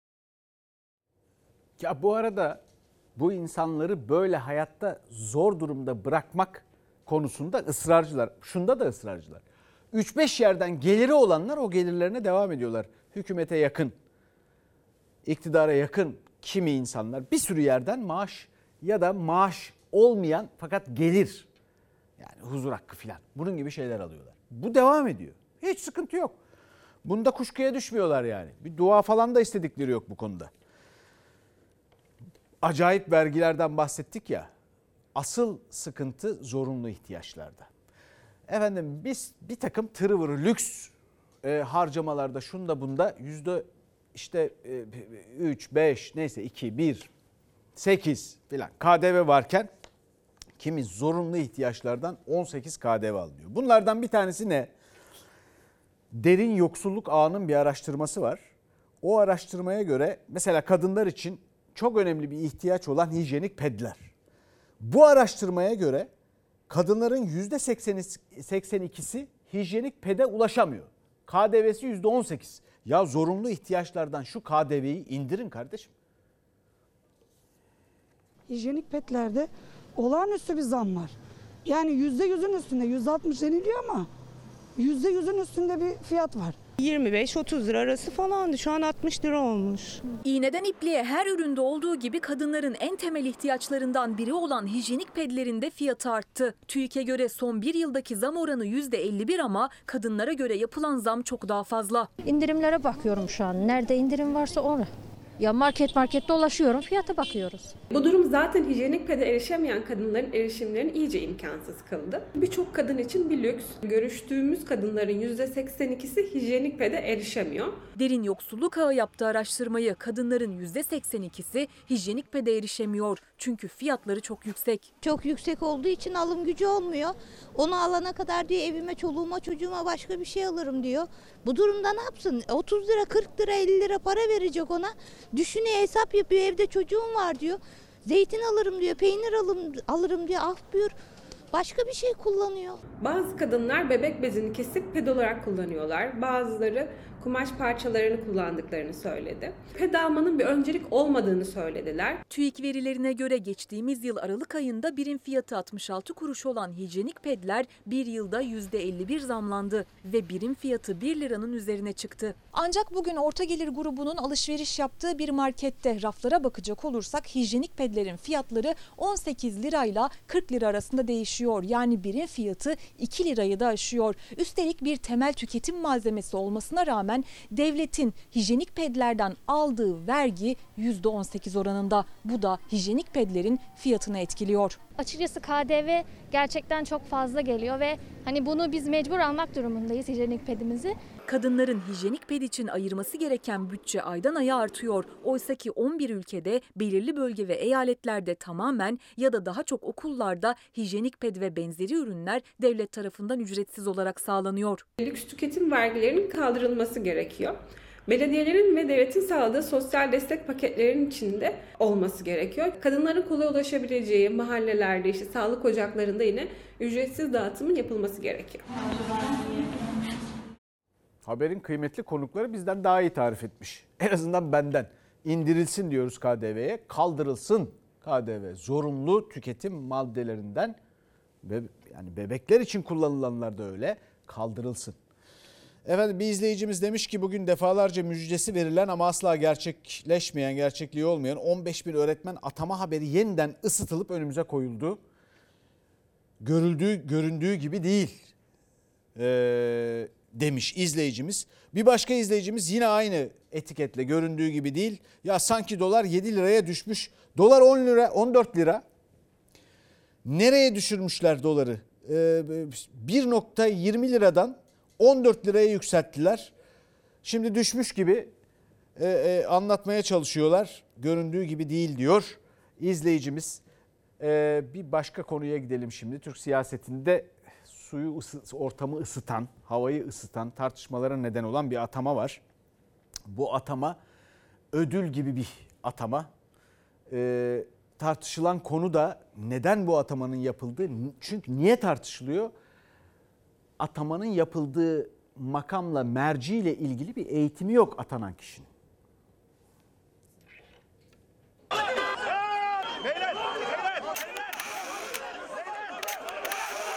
Ya bu arada bu insanları böyle hayatta zor durumda bırakmak konusunda ısrarcılar. Şunda da ısrarcılar. 3-5 yerden geliri olanlar o gelirlerine devam ediyorlar. Hükümete yakın, iktidara yakın kimi insanlar bir sürü yerden maaş ya da maaş olmayan fakat gelir, yani huzur hakkı filan, bunun gibi şeyler alıyorlar. Bu devam ediyor. Hiç sıkıntı yok. Bunda kuşkuya düşmüyorlar yani. Bir dua falan da istedikleri yok bu konuda. Acayip vergilerden bahsettik ya. Asıl sıkıntı zorunlu ihtiyaçlarda. Efendim biz bir takım tırıvırı lüks harcamalarda şunda bunda yüzde işte 3, 5 neyse 2, 1, 8 filan KDV varken kimi zorunlu ihtiyaçlardan 18 KDV alınıyor. Bunlardan bir tanesi ne? Derin Yoksulluk Ağı'nın bir araştırması var. O araştırmaya göre mesela kadınlar için çok önemli bir ihtiyaç olan hijyenik pedler. Bu araştırmaya göre kadınların %82'si hijyenik pede ulaşamıyor. KDV'si %18. Ya zorunlu ihtiyaçlardan şu KDV'yi indirin kardeşim. Hijyenik pedlerde olağanüstü bir zam var. Yani %100'ün üstünde, %60 deniliyor ama %100'ün üstünde bir fiyat var. 25-30 lira arası falandı. Şu an 60 lira olmuş. İğneden ipliğe her üründe olduğu gibi kadınların en temel ihtiyaçlarından biri olan hijyenik pedlerin de fiyatı arttı. TÜİK'e göre son bir yıldaki zam oranı %51 ama kadınlara göre yapılan zam çok daha fazla. İndirimlere bakıyorum şu an. Nerede indirim varsa onu. Ya market dolaşıyorum, fiyata bakıyoruz. Bu durum zaten hijyenik pede erişemeyen kadınların erişimlerini iyice imkansız kıldı. Birçok kadın için bir lüks. Görüştüğümüz kadınların %82'si hijyenik pede erişemiyor. Derin Yoksulluk Ağı yaptığı araştırmayı kadınların %82'si hijyenik pede erişemiyor. Çünkü fiyatları çok yüksek. Çok yüksek olduğu için alım gücü olmuyor. Onu alana kadar diyor evime, çoluğuma, çocuğuma başka bir şey alırım diyor. Bu durumda ne yapsın? 30 lira, 40 lira, 50 lira para verecek ona. Düşünüyor, hesap yapıyor, evde çocuğum var diyor. Zeytin alırım diyor, peynir alırım diyor, ah buyur. Başka bir şey kullanıyor. Bazı kadınlar bebek bezini kesip ped olarak kullanıyorlar. Bazıları kumaş parçalarını kullandıklarını söyledi. Ped almanın bir öncelik olmadığını söylediler. TÜİK verilerine göre geçtiğimiz yıl Aralık ayında birim fiyatı 66 kuruş olan hijyenik pedler bir yılda %51 zamlandı ve birim fiyatı 1 liranın üzerine çıktı. Ancak bugün orta gelir grubunun alışveriş yaptığı bir markette raflara bakacak olursak hijyenik pedlerin fiyatları 18 lirayla 40 lira arasında değişiyor. Yani birim fiyatı 2 lirayı da aşıyor. Üstelik bir temel tüketim malzemesi olmasına rağmen devletin hijyenik pedlerden aldığı vergi %18 oranında. Bu da hijyenik pedlerin fiyatını etkiliyor. Açıkçası KDV gerçekten çok fazla geliyor ve hani bunu biz mecbur almak durumundayız hijyenik pedimizi. Kadınların hijyenik ped için ayırması gereken bütçe aydan aya artıyor. Oysa ki 11 ülkede belirli bölge ve eyaletlerde tamamen ya da daha çok okullarda hijyenik ped ve benzeri ürünler devlet tarafından ücretsiz olarak sağlanıyor. Lüks tüketim vergilerinin kaldırılması gerekiyor. Belediyelerin ve devletin sağladığı sosyal destek paketlerinin içinde olması gerekiyor. Kadınların kolay ulaşabileceği mahallelerde, işte sağlık ocaklarında yine ücretsiz dağıtımın yapılması gerekiyor. Haberin kıymetli konukları bizden daha iyi tarif etmiş. En azından benden. İndirilsin diyoruz KDV'ye, kaldırılsın KDV. Zorunlu tüketim maddelerinden ve yani bebekler için kullanılanlar da öyle, kaldırılsın. Efendim bir izleyicimiz demiş ki bugün defalarca müjdesi verilen ama asla gerçekleşmeyen, gerçekliği olmayan 15 bin öğretmen atama haberi yeniden ısıtılıp önümüze koyuldu. Göründüğü gibi değil demiş izleyicimiz. Bir başka izleyicimiz yine aynı etiketle göründüğü gibi değil. Ya sanki dolar 7 liraya düşmüş, dolar 10 lira, 14 lira. Nereye düşürmüşler doları? 1.20 liradan 14 liraya yükselttiler. Şimdi düşmüş gibi anlatmaya çalışıyorlar. Göründüğü gibi değil diyor izleyicimiz. Bir başka konuya gidelim şimdi. Türk siyasetinde ortamı ısıtan, havayı ısıtan, tartışmalara neden olan bir atama var. Bu atama ödül gibi bir atama. Tartışılan konu da neden bu atamanın yapıldığı, çünkü niye tartışılıyor? Atamanın yapıldığı makamla, merciyle ilgili bir eğitimi yok atanan kişinin.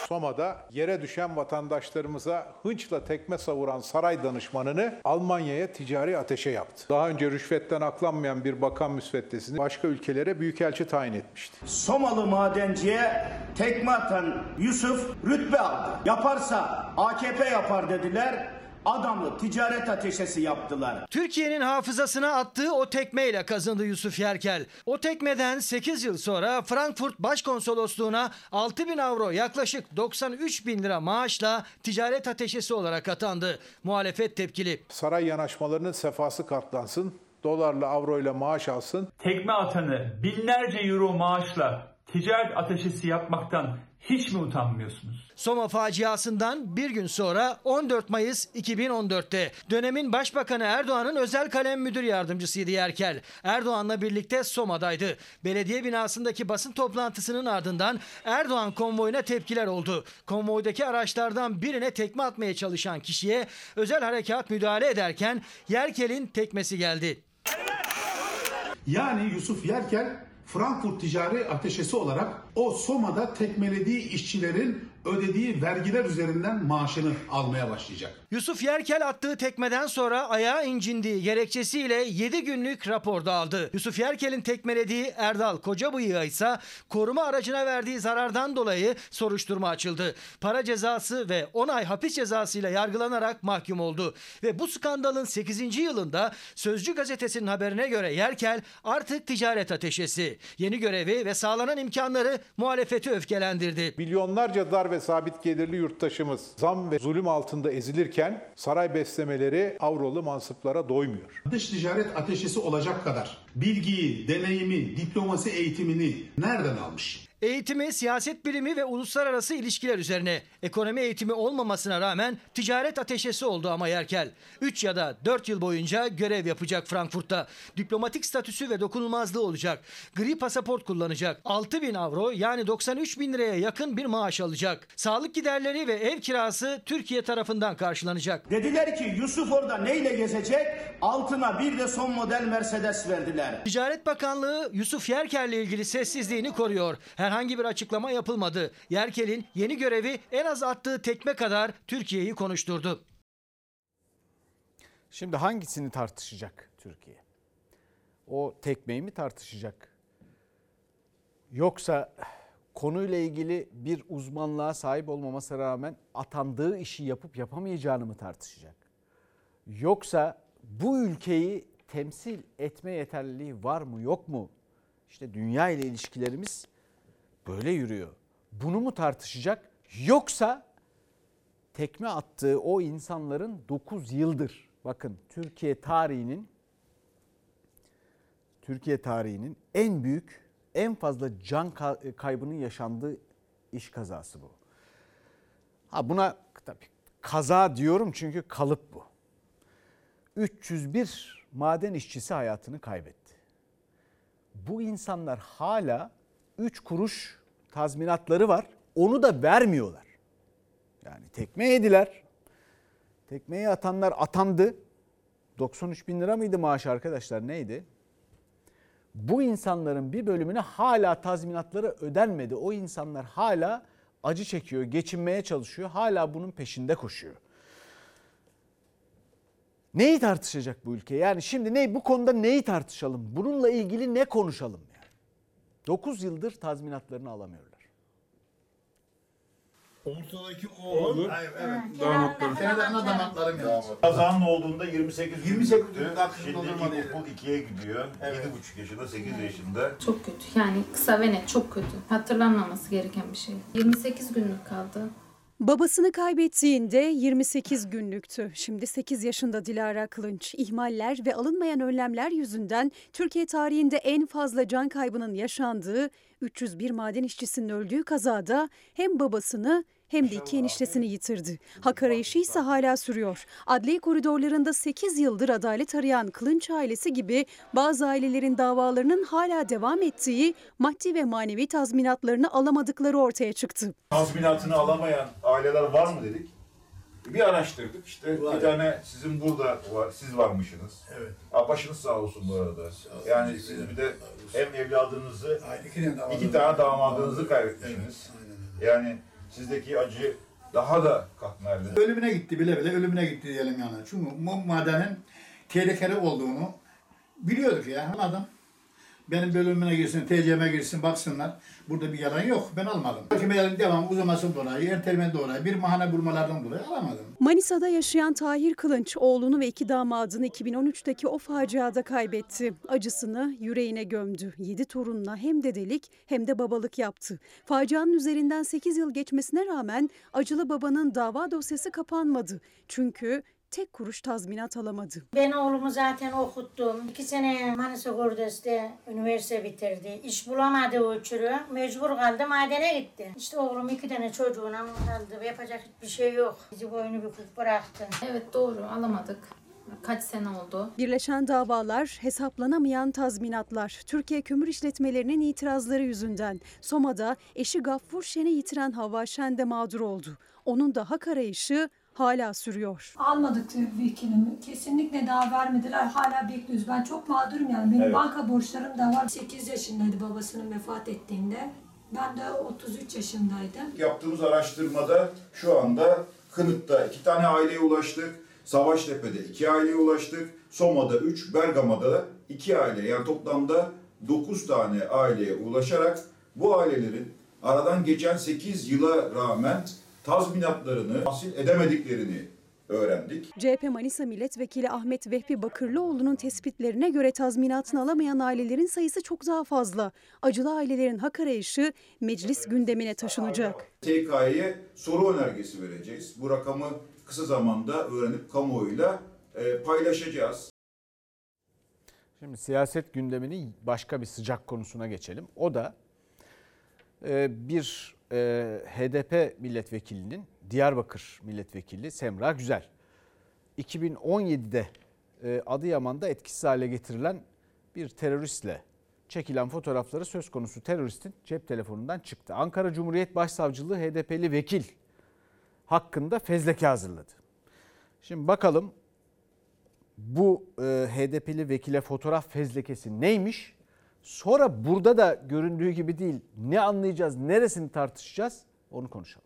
Soma'da yere düşen vatandaşlarımıza hınçla tekme savuran saray danışmanını Almanya'ya ticari ateşe yaptı. Daha önce rüşvetten aklanmayan bir bakan müsveddesini başka ülkelere büyükelçi tayin etmişti. Somalı madenciye tekme atan Yusuf rütbe aldı. Yaparsa AKP yapar dediler. Adamlı ticaret ateşesi yaptılar. Türkiye'nin hafızasına attığı o tekmeyle kazındı Yusuf Yerkel. O tekmeden 8 yıl sonra Frankfurt Başkonsolosluğu'na 6.000 avro yaklaşık 93 bin lira maaşla ticaret ateşesi olarak atandı. Muhalefet tepkili. Saray yanaşmalarının sefası katlansın, dolarla avroyla maaş alsın. Tekme atanı binlerce euro maaşla ticaret ateşesi yapmaktan hiç mi utanmıyorsunuz? Soma faciasından bir gün sonra 14 Mayıs 2014'te dönemin Başbakanı Erdoğan'ın özel kalem müdür yardımcısıydı Yerkel. Erdoğan'la birlikte Soma'daydı. Belediye binasındaki basın toplantısının ardından Erdoğan konvoyuna tepkiler oldu. Konvoydaki araçlardan birine tekme atmaya çalışan kişiye özel harekat müdahale ederken Yerkel'in tekmesi geldi. Yani Yusuf Yerkel Frankfurt ticari ateşesi olarak o Soma'da tekmelediği işçilerin ödediği vergiler üzerinden maaşını almaya başlayacak. Yusuf Yerkel attığı tekmeden sonra ayağı incindiği gerekçesiyle 7 günlük rapor da aldı. Yusuf Yerkel'in tekmelediği Erdal Kocabıyık'a ise koruma aracına verdiği zarardan dolayı soruşturma açıldı. Para cezası ve 10 ay hapis cezasıyla yargılanarak mahkum oldu. Ve bu skandalın 8. yılında Sözcü gazetesinin haberine göre Yerkel artık ticaret ateşesi. Yeni görevi ve sağlanan imkanları muhalefeti öfkelendirdi. Milyonlarca dar ve sabit gelirli yurttaşımız zam ve zulüm altında ezilirken saray beslemeleri avrolu mansıplara doymuyor. Dış ticaret ateşesi olacak kadar bilgiyi, deneyimi, diplomasi eğitimini nereden almış? Eğitimi, siyaset bilimi ve uluslararası ilişkiler üzerine. Ekonomi eğitimi olmamasına rağmen ticaret ateşesi oldu ama Yerkel. 3 ya da 4 yıl boyunca görev yapacak Frankfurt'ta. Diplomatik statüsü ve dokunulmazlığı olacak. Gri pasaport kullanacak. 6.000 avro yani 93 bin liraya yakın bir maaş alacak. Sağlık giderleri ve ev kirası Türkiye tarafından karşılanacak. Dediler ki Yusuf orada neyle gezecek? Altına bir de son model Mercedes verdiler. Ticaret Bakanlığı Yusuf Yerkel'le ilgili sessizliğini koruyor. Herhangi bir açıklama yapılmadı. Yerkel'in yeni görevi en az attığı tekme kadar Türkiye'yi konuşturdu. Şimdi hangisini tartışacak Türkiye? O tekmeyi mi tartışacak? Yoksa konuyla ilgili bir uzmanlığa sahip olmamasına rağmen atandığı işi yapıp yapamayacağını mı tartışacak? Yoksa bu ülkeyi temsil etme yeterliliği var mı yok mu? İşte dünya ile ilişkilerimiz böyle yürüyor. Bunu mu tartışacak? Yoksa tekme attığı o insanların 9 yıldır, bakın Türkiye tarihinin en büyük, en fazla can kaybının yaşandığı iş kazası bu. Buna tabii kaza diyorum çünkü kalıp bu. 301 maden işçisi hayatını kaybetti. Bu insanlar hala 3 kuruş tazminatları var. Onu da vermiyorlar. Yani tekme yediler. Tekmeye atanlar atandı. 93 bin lira mıydı maaş arkadaşlar, neydi? Bu insanların bir bölümüne hala tazminatları ödenmedi. O insanlar hala acı çekiyor, geçinmeye çalışıyor. Hala bunun peşinde koşuyor. Neyi tartışacak bu ülke? Yani şimdi bu konuda neyi tartışalım? Bununla ilgili ne konuşalım? 9 yıldır tazminatlarını alamıyorlar. Ortadaki o olur. Hayır, evet. Damatlarım. Seneden damatlarım yazıyor. Kazanın olduğunda 28 gün şimdi okul 2'ye gidiyor. Evet. 7,5 yaşında, 8 yaşında. Çok kötü. Yani kısa ve net çok kötü. Hatırlanmaması gereken bir şey. 28 günlük kaldı. Babasını kaybettiğinde 28 günlüktü. Şimdi 8 yaşında Dilara Kılınç. İhmaller ve alınmayan önlemler yüzünden Türkiye tarihinde en fazla can kaybının yaşandığı 301 maden işçisinin öldüğü kazada hem babasını hem de iki eniştesini yitirdi. Hak arayışı ise hala sürüyor. Adli koridorlarında 8 yıldır adalet arayan Kılınç ailesi gibi bazı ailelerin davalarının hala devam ettiği, maddi ve manevi tazminatlarını alamadıkları ortaya çıktı. Tazminatını alamayan aileler var mı dedik. Bir araştırdık. İşte var bir tane sizin burada var, siz varmışsınız. Evet. Başınız sağ olsun bu arada. Yani siz bir de hem evladınızı, iki tane damadınızı kaybetmişsiniz. Yani sizdeki acı daha da katmerdi. Ölümüne gitti, bile bile ölümüne gitti diyelim yani. Çünkü bu madenin tehlikeli olduğunu biliyorduk ya. Adam benim bölümüne girsin, TCM'e girsin, baksınlar. Burada bir yalan yok. Ben almadım. Mahkemelerin devamı uzaması dolayı, erteleme dolayı, bir bahane bulmalardan dolayı alamadım. Manisa'da yaşayan Tahir Kılınç, oğlunu ve iki damadını 2013'teki o faciada kaybetti. Acısını yüreğine gömdü. 7 torunla hem dedelik hem de babalık yaptı. Facianın üzerinden 8 yıl geçmesine rağmen acılı babanın dava dosyası kapanmadı. Çünkü tek kuruş tazminat alamadı. Ben oğlumu zaten okuttum. 2 sene Manisa Gordes'te üniversite bitirdi. İş bulamadı o türü. Mecbur kaldı, madene gitti. İşte oğlum 2 tane çocuğuna kaldı. Yapacak hiçbir şey yok. Bizi boynu bükük bıraktı. Evet, doğru, alamadık. Kaç sene oldu? Birleşen davalar, hesaplanamayan tazminatlar. Türkiye kömür işletmelerinin itirazları yüzünden. Soma'da eşi Gaffur Şen'i yitiren Hava Şen de mağdur oldu. Onun da hak arayışı hala sürüyor. Almadık vekilimi. Kesinlikle daha vermediler. Hala bekliyoruz. Ben çok mağdurum yani. Benim banka borçlarım da var. 8 yaşındaydı babasının vefat ettiğinde. Ben de 33 yaşındaydım. Yaptığımız araştırmada şu anda Kınık'ta 2 tane aileye ulaştık. Savaştepe'de 2 aileye ulaştık. Soma'da 3, Bergama'da 2 aile. Yani toplamda 9 tane aileye ulaşarak bu ailelerin aradan geçen 8 yıla rağmen tazminatlarını tahsil edemediklerini öğrendik. CHP Manisa Milletvekili Ahmet Vehbi Bakırlıoğlu'nun tespitlerine göre tazminatını alamayan ailelerin sayısı çok daha fazla. Acılı ailelerin hak arayışı meclis gündemine taşınacak. TK'ye soru önergesi vereceğiz. Bu rakamı kısa zamanda öğrenip kamuoyuyla paylaşacağız. Şimdi siyaset gündeminin başka bir sıcak konusuna geçelim. O da bir HDP milletvekilinin, Diyarbakır milletvekili Semra Güzel, 2017'de Adıyaman'da etkisiz hale getirilen bir teröristle çekilen fotoğrafları söz konusu teröristin cep telefonundan çıktı. Ankara Cumhuriyet Başsavcılığı HDP'li vekil hakkında fezleke hazırladı. Şimdi bakalım bu HDP'li vekile fotoğraf fezlekesi neymiş? Sonra burada da göründüğü gibi değil, ne anlayacağız, neresini tartışacağız, onu konuşalım.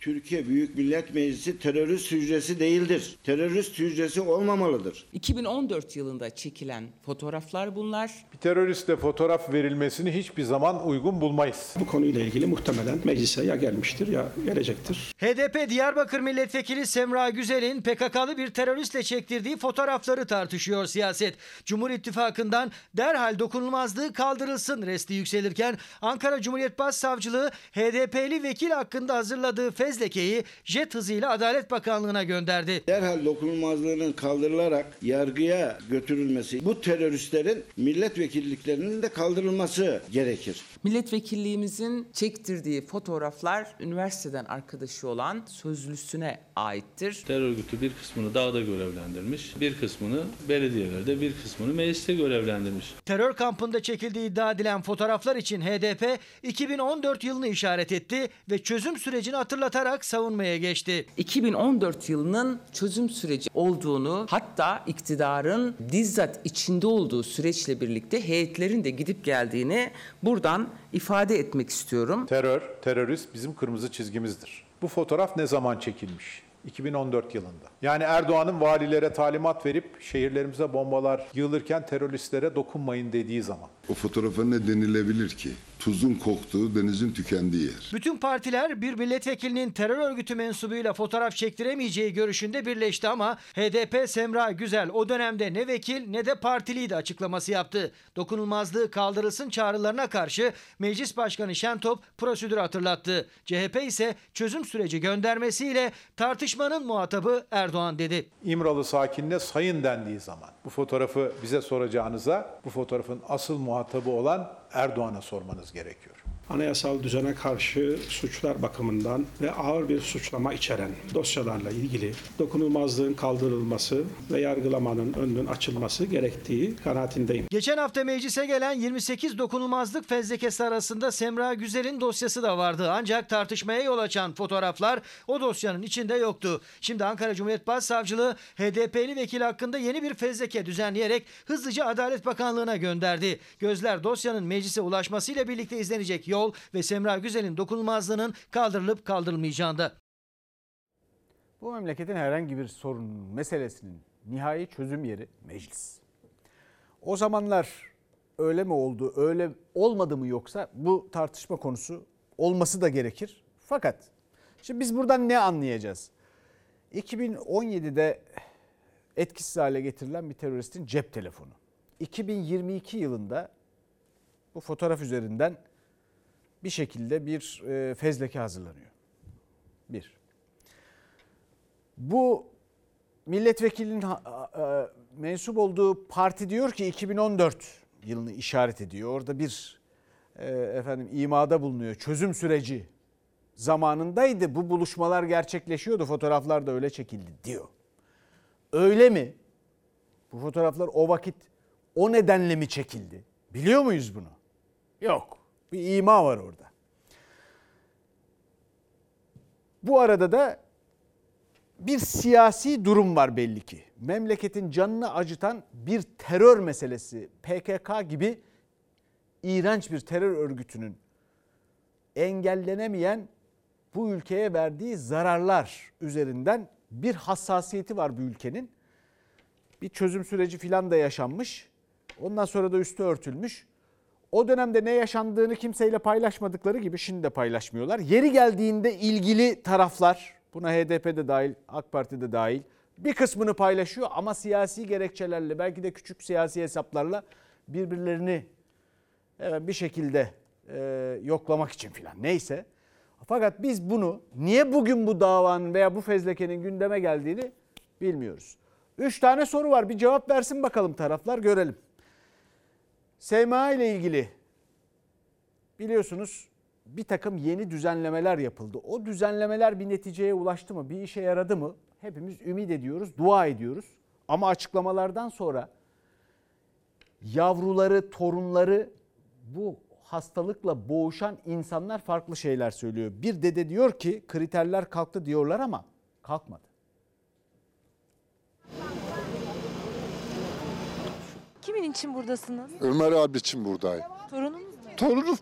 Türkiye Büyük Millet Meclisi terörist hücresi değildir. Terörist hücresi olmamalıdır. 2014 yılında çekilen fotoğraflar bunlar. Bir teröristle fotoğraf verilmesini hiçbir zaman uygun bulmayız. Bu konuyla ilgili muhtemelen meclise ya gelmiştir ya gelecektir. HDP Diyarbakır Milletvekili Semra Güzel'in PKK'lı bir teröristle çektirdiği fotoğrafları tartışıyor siyaset. Cumhur İttifakı'ndan derhal dokunulmazlığı kaldırılsın resti yükselirken Ankara Cumhuriyet Başsavcılığı HDP'li vekil hakkında hazırladığı fezlekeyi jet hızıyla Adalet Bakanlığı'na gönderdi. Derhal dokunulmazlığının kaldırılarak yargıya götürülmesi, bu teröristlerin milletvekilliklerinin de kaldırılması gerekir. Milletvekilliğimizin çektirdiği fotoğraflar üniversiteden arkadaşı olan sözlüsüne aittir. Terör örgütü bir kısmını dağda görevlendirmiş, bir kısmını belediyelerde, bir kısmını mecliste görevlendirmiş. Terör kampında çekildiği iddia edilen fotoğraflar için HDP 2014 yılını işaret etti ve çözüm sürecini hatırlatarak savunmaya geçti. 2014 yılının çözüm süreci olduğunu, hatta iktidarın bizzat içinde olduğu süreçle birlikte heyetlerin de gidip geldiğini buradan ifade etmek istiyorum. Terör, terörist bizim kırmızı çizgimizdir. Bu fotoğraf ne zaman çekilmiş? 2014 yılında. Yani Erdoğan'ın valilere talimat verip şehirlerimize bombalar yığılırken teröristlere dokunmayın dediği zaman. O fotoğrafa ne denilebilir ki? tuzun koktuğu, denizin tükendiği yer. Bütün partiler bir milletvekilinin terör örgütü mensubuyla fotoğraf çektiremeyeceği görüşünde birleşti ama HDP Semra Güzel o dönemde ne vekil ne de partiliydi açıklaması yaptı. Dokunulmazlığı kaldırılsın çağrılarına karşı Meclis Başkanı Şentop prosedürü hatırlattı. CHP ise çözüm süreci göndermesiyle tartışmanın muhatabı Erdoğan dedi. İmralı sakinine sayın dendiği zaman bu fotoğrafı bize soracağınıza bu fotoğrafın asıl muhatabı olan Erdoğan'a sormanız gerekiyor. Anayasal düzene karşı suçlar bakımından ve ağır bir suçlama içeren dosyalarla ilgili dokunulmazlığın kaldırılması ve yargılamanın önünün açılması gerektiği kanaatindeyim. Geçen hafta meclise gelen 28 dokunulmazlık fezlekesi arasında Semra Güzel'in dosyası da vardı. Ancak tartışmaya yol açan fotoğraflar o dosyanın içinde yoktu. Şimdi Ankara Cumhuriyet Başsavcılığı HDP'li vekil hakkında yeni bir fezleke düzenleyerek hızlıca Adalet Bakanlığı'na gönderdi. Gözler dosyanın meclise ulaşmasıyla birlikte izlenecek yol ve Semra Güzel'in dokunulmazlığının kaldırılıp kaldırılmayacağında. Bu memleketin herhangi bir sorunun, meselesinin nihai çözüm yeri meclis. O zamanlar öyle mi oldu, öyle olmadı mı yoksa bu tartışma konusu olması da gerekir. Fakat şimdi biz buradan ne anlayacağız? 2017'de etkisiz hale getirilen bir teröristin cep telefonu. 2022 yılında bu fotoğraf üzerinden bir şekilde bir fezleke hazırlanıyor. Bir. Bu milletvekilinin mensup olduğu parti diyor ki 2014 yılını işaret ediyor. Orada bir imada bulunuyor. Çözüm süreci zamanındaydı. Bu buluşmalar gerçekleşiyordu. Fotoğraflar da öyle çekildi diyor. Öyle mi? Bu fotoğraflar o vakit o nedenle mi çekildi? Biliyor muyuz bunu? Yok. Bir ima var orada. Bu arada da bir siyasi durum var belli ki. Memleketin canını acıtan bir terör meselesi, PKK gibi iğrenç bir terör örgütünün engellenemeyen bu ülkeye verdiği zararlar üzerinden bir hassasiyeti var bu ülkenin. Bir çözüm süreci filan da yaşanmış. Ondan sonra da üstü örtülmüş. O dönemde ne yaşandığını kimseyle paylaşmadıkları gibi şimdi de paylaşmıyorlar. Yeri geldiğinde ilgili taraflar, buna HDP'de dahil, AK Parti'de dahil bir kısmını paylaşıyor ama siyasi gerekçelerle, belki de küçük siyasi hesaplarla birbirlerini bir şekilde yoklamak için filan neyse. Fakat biz bunu niye bugün bu davanın veya bu fezlekenin gündeme geldiğini bilmiyoruz. 3 tane soru var, bir cevap versin bakalım taraflar, görelim. SMA ile ilgili biliyorsunuz bir takım yeni düzenlemeler yapıldı. O düzenlemeler bir neticeye ulaştı mı, bir işe yaradı mı? Hepimiz ümit ediyoruz, dua ediyoruz. Ama açıklamalardan sonra yavruları, torunları bu hastalıkla boğuşan insanlar farklı şeyler söylüyor. Bir dede diyor ki kriterler kalktı diyorlar ama kalkmadı. Kimin için buradasınız? Ömer abi için buradayım. Torununuz mu? Torunum.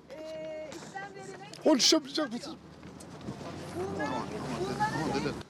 Onu yapacak mısın?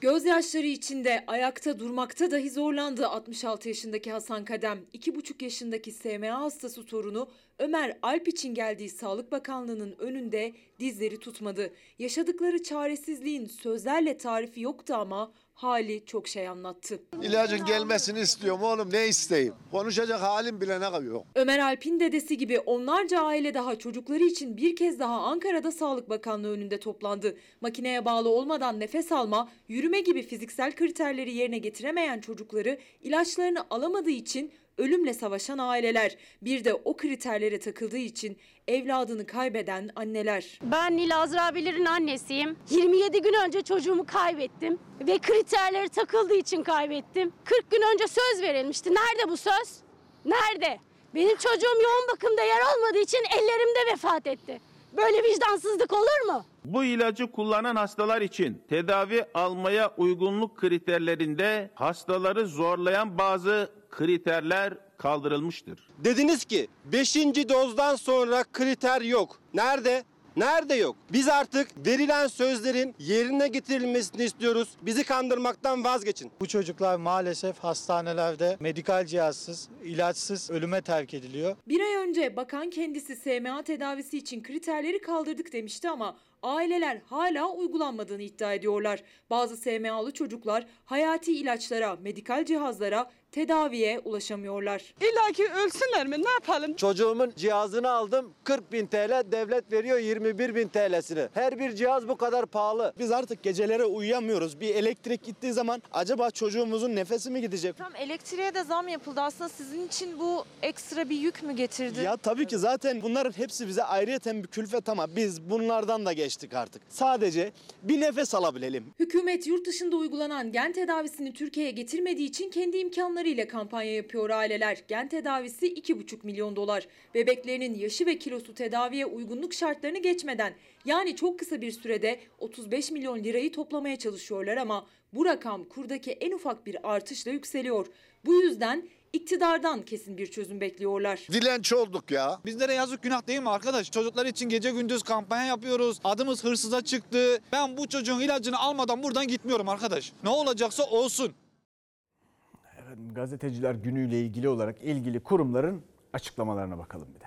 Gözyaşları içinde ayakta durmakta dahi zorlandı 66 yaşındaki Hasan Kadem. 2,5 yaşındaki SMA hastası torunu Ömer Alp için geldiği Sağlık Bakanlığı'nın önünde dizleri tutmadı. Yaşadıkları çaresizliğin sözlerle tarifi yoktu ama hali çok şey anlattı. İlacın gelmesini istiyorum oğlum, ne isteyeyim? Konuşacak halim bile ne kalıyor? Ömer Alp'in dedesi gibi onlarca aile daha çocukları için bir kez daha Ankara'da Sağlık Bakanlığı önünde toplandı. Makineye bağlı olmadan nefes alma, yürüme gibi fiziksel kriterleri yerine getiremeyen çocukları ilaçlarını alamadığı için ölümle savaşan aileler, bir de o kriterlere takıldığı için evladını kaybeden anneler. Ben Nil Azra Bilir'in annesiyim. 27 gün önce çocuğumu kaybettim ve kriterlere takıldığı için kaybettim. 40 gün önce söz verilmişti. Nerede bu söz? Nerede? Benim çocuğum yoğun bakımda yer almadığı için ellerimde vefat etti. Böyle vicdansızlık olur mu? Bu ilacı kullanan hastalar için tedavi almaya uygunluk kriterlerinde hastaları zorlayan bazı kriterler kaldırılmıştır. Dediniz ki 5. dozdan sonra kriter yok. Nerede? Nerede yok? Biz artık verilen sözlerin yerine getirilmesini istiyoruz. Bizi kandırmaktan vazgeçin. Bu çocuklar maalesef hastanelerde medikal cihazsız, ilaçsız ölüme terk ediliyor. Bir ay önce bakan kendisi SMA tedavisi için kriterleri kaldırdık demişti ama aileler hala uygulanmadığını iddia ediyorlar. Bazı SMA'lı çocuklar hayati ilaçlara, medikal cihazlara, tedaviye ulaşamıyorlar. İlla ki ölsünler mi? Ne yapalım? Çocuğumun cihazını aldım. 40.000 TL devlet veriyor 21.000 TL'sini. Her bir cihaz bu kadar pahalı. Biz artık gecelere uyuyamıyoruz. Bir elektrik gittiği zaman acaba çocuğumuzun nefesi mi gidecek? Tam elektriğe de zam yapıldı. Aslında sizin için bu ekstra bir yük mü getirdi? Ya tabii ki zaten bunların hepsi bize ayrıyeten bir külfet ama biz bunlardan da geçtik artık. Sadece bir nefes alabilelim. Hükümet yurt dışında uygulanan gen tedavisini Türkiye'ye getirmediği için kendi imkanları ile kampanya yapıyor aileler. Gen tedavisi 2,5 milyon dolar. Bebeklerinin yaşı ve kilosu tedaviye uygunluk şartlarını geçmeden, yani çok kısa bir sürede 35 milyon lirayı toplamaya çalışıyorlar ama bu rakam kurdaki en ufak bir artışla yükseliyor. Bu yüzden iktidardan kesin bir çözüm bekliyorlar. Dilenç olduk ya. Bizlere yazık günah değil mi arkadaş? Çocuklar için gece gündüz kampanya yapıyoruz. Adımız hırsıza çıktı. Ben bu çocuğun ilacını almadan buradan gitmiyorum arkadaş. Ne olacaksa olsun. Gazeteciler günüyle ilgili olarak ilgili kurumların açıklamalarına bakalım bir de.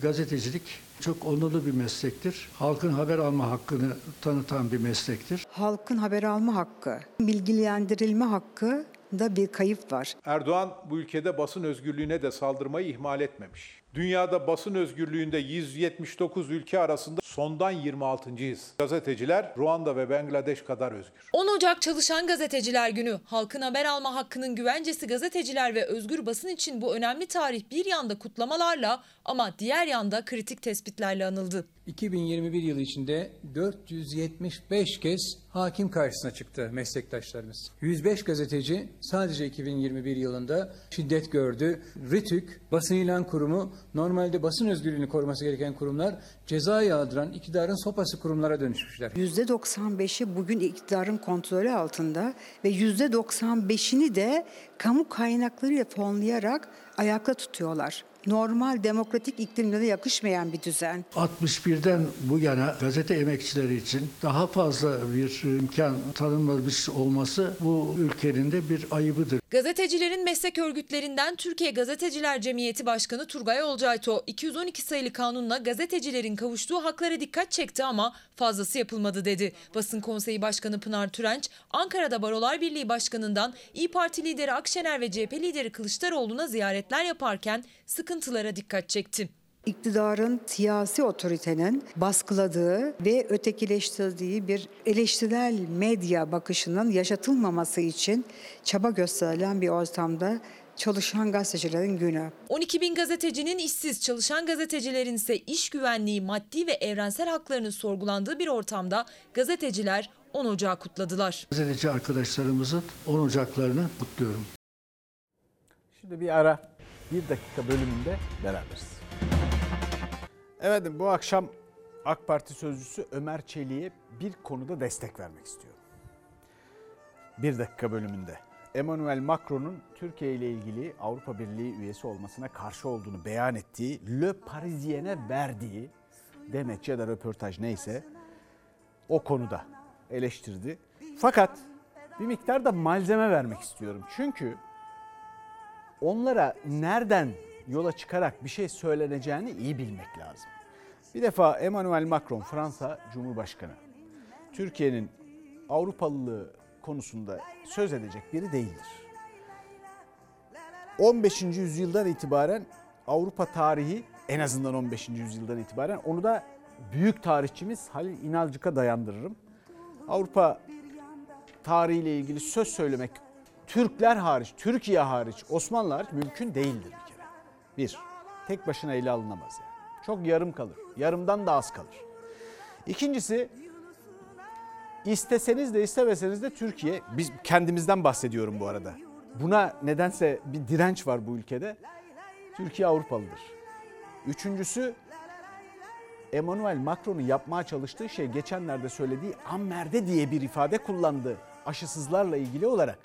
Gazetecilik çok onurlu bir meslektir. Halkın haber alma hakkını tanıtan bir meslektir. Halkın haber alma hakkı, bilgilendirilme hakkı da bir kayıp var. Erdoğan bu ülkede basın özgürlüğüne de saldırmayı ihmal etmemiş. Dünyada basın özgürlüğünde 179 ülke arasında sondan 26.'yiz. Gazeteciler Ruanda ve Bangladeş kadar özgür. 10 Ocak Çalışan Gazeteciler Günü. Halkın haber alma hakkının güvencesi gazeteciler ve özgür basın için bu önemli tarih bir yanda kutlamalarla ama diğer yanda kritik tespitlerle anıldı. 2021 yılı içinde 475 kez hakim karşısına çıktı meslektaşlarımız. 105 gazeteci sadece 2021 yılında şiddet gördü. RTÜK, Basın İlan Kurumu, normalde basın özgürlüğünü koruması gereken kurumlar ceza yağdıran iktidarın sopası kurumlara dönüşmüşler. %95'i bugün iktidarın kontrolü altında ve %95'ini de kamu kaynaklarıyla fonlayarak ayakta tutuyorlar. Normal demokratik iklimlere yakışmayan bir düzen. 61'den bu yana gazete emekçileri için daha fazla bir imkan tanınmamış olması bu ülkenin de bir ayıbıdır. Gazetecilerin meslek örgütlerinden Türkiye Gazeteciler Cemiyeti Başkanı Turgay Olcayto 212 sayılı kanunla gazetecilerin kavuştuğu haklara dikkat çekti ama fazlası yapılmadı dedi. Basın Konseyi Başkanı Pınar Türenç, Ankara'da Barolar Birliği Başkanı'ndan İYİ Parti lideri Akşener ve CHP lideri Kılıçdaroğlu'na ziyaretler yaparken sıkıntılara dikkat çekti. İktidarın, siyasi otoritenin baskıladığı ve ötekileştirdiği bir eleştirel medya bakışının yaşatılmaması için çaba gösterilen bir ortamda Çalışan Gazetecilerin Günü. 12 bin gazetecinin işsiz, çalışan gazetecilerin ise iş güvenliği, maddi ve evrensel haklarının sorgulandığı bir ortamda gazeteciler 10 Ocağı kutladılar. Gazeteci arkadaşlarımızın 10 Ocaklarını kutluyorum. Şimdi bir ara. Bir dakika bölümünde beraberiz. Evet, bu akşam AK Parti sözcüsü Ömer Çelik'e bir konuda destek vermek istiyorum. Bir dakika bölümünde Emmanuel Macron'un Türkiye ile ilgili Avrupa Birliği üyesi olmasına karşı olduğunu beyan ettiği, Le Parisien'e verdiği demeç ya da röportaj neyse o konuda eleştirdi. Fakat bir miktar da malzeme vermek istiyorum. Çünkü onlara nereden yola çıkarak bir şey söyleneceğini iyi bilmek lazım. Bir defa Emmanuel Macron, Fransa Cumhurbaşkanı, Türkiye'nin Avrupalılığı konusunda söz edecek biri değildir. 15. yüzyıldan itibaren Avrupa tarihi, en azından 15. yüzyıldan itibaren, onu da büyük tarihçimiz Halil İnalcık'a dayandırırım. Avrupa tarihiyle ilgili söz söylemek Türkler hariç, Türkiye hariç, Osmanlı hariç mümkün değildir bir kere. Bir, tek başına ele alınamaz yani. Çok yarım kalır, yarımdan da az kalır. İkincisi, isteseniz de istemeseniz de Türkiye, biz kendimizden bahsediyorum bu arada. Buna nedense bir direnç var bu ülkede. Türkiye Avrupalıdır. Üçüncüsü, Emmanuel Macron'un yapmaya çalıştığı şey, geçenlerde söylediği "ammerde" diye bir ifade kullandı aşısızlarla ilgili olarak.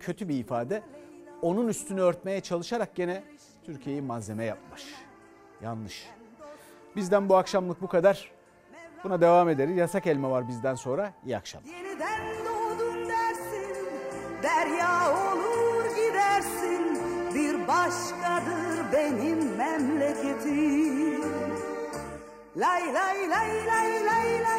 Kötü bir ifade. Onun üstünü örtmeye çalışarak gene Türkiye'yi malzeme yapmış. Yanlış. Bizden bu akşamlık bu kadar. Buna devam ederiz. Yasak elma var bizden sonra. İyi akşamlar. Yeniden doğdun dersin, derya olur gidersin. Bir başkadır benim memleketim. Lay lay lay lay lay lay.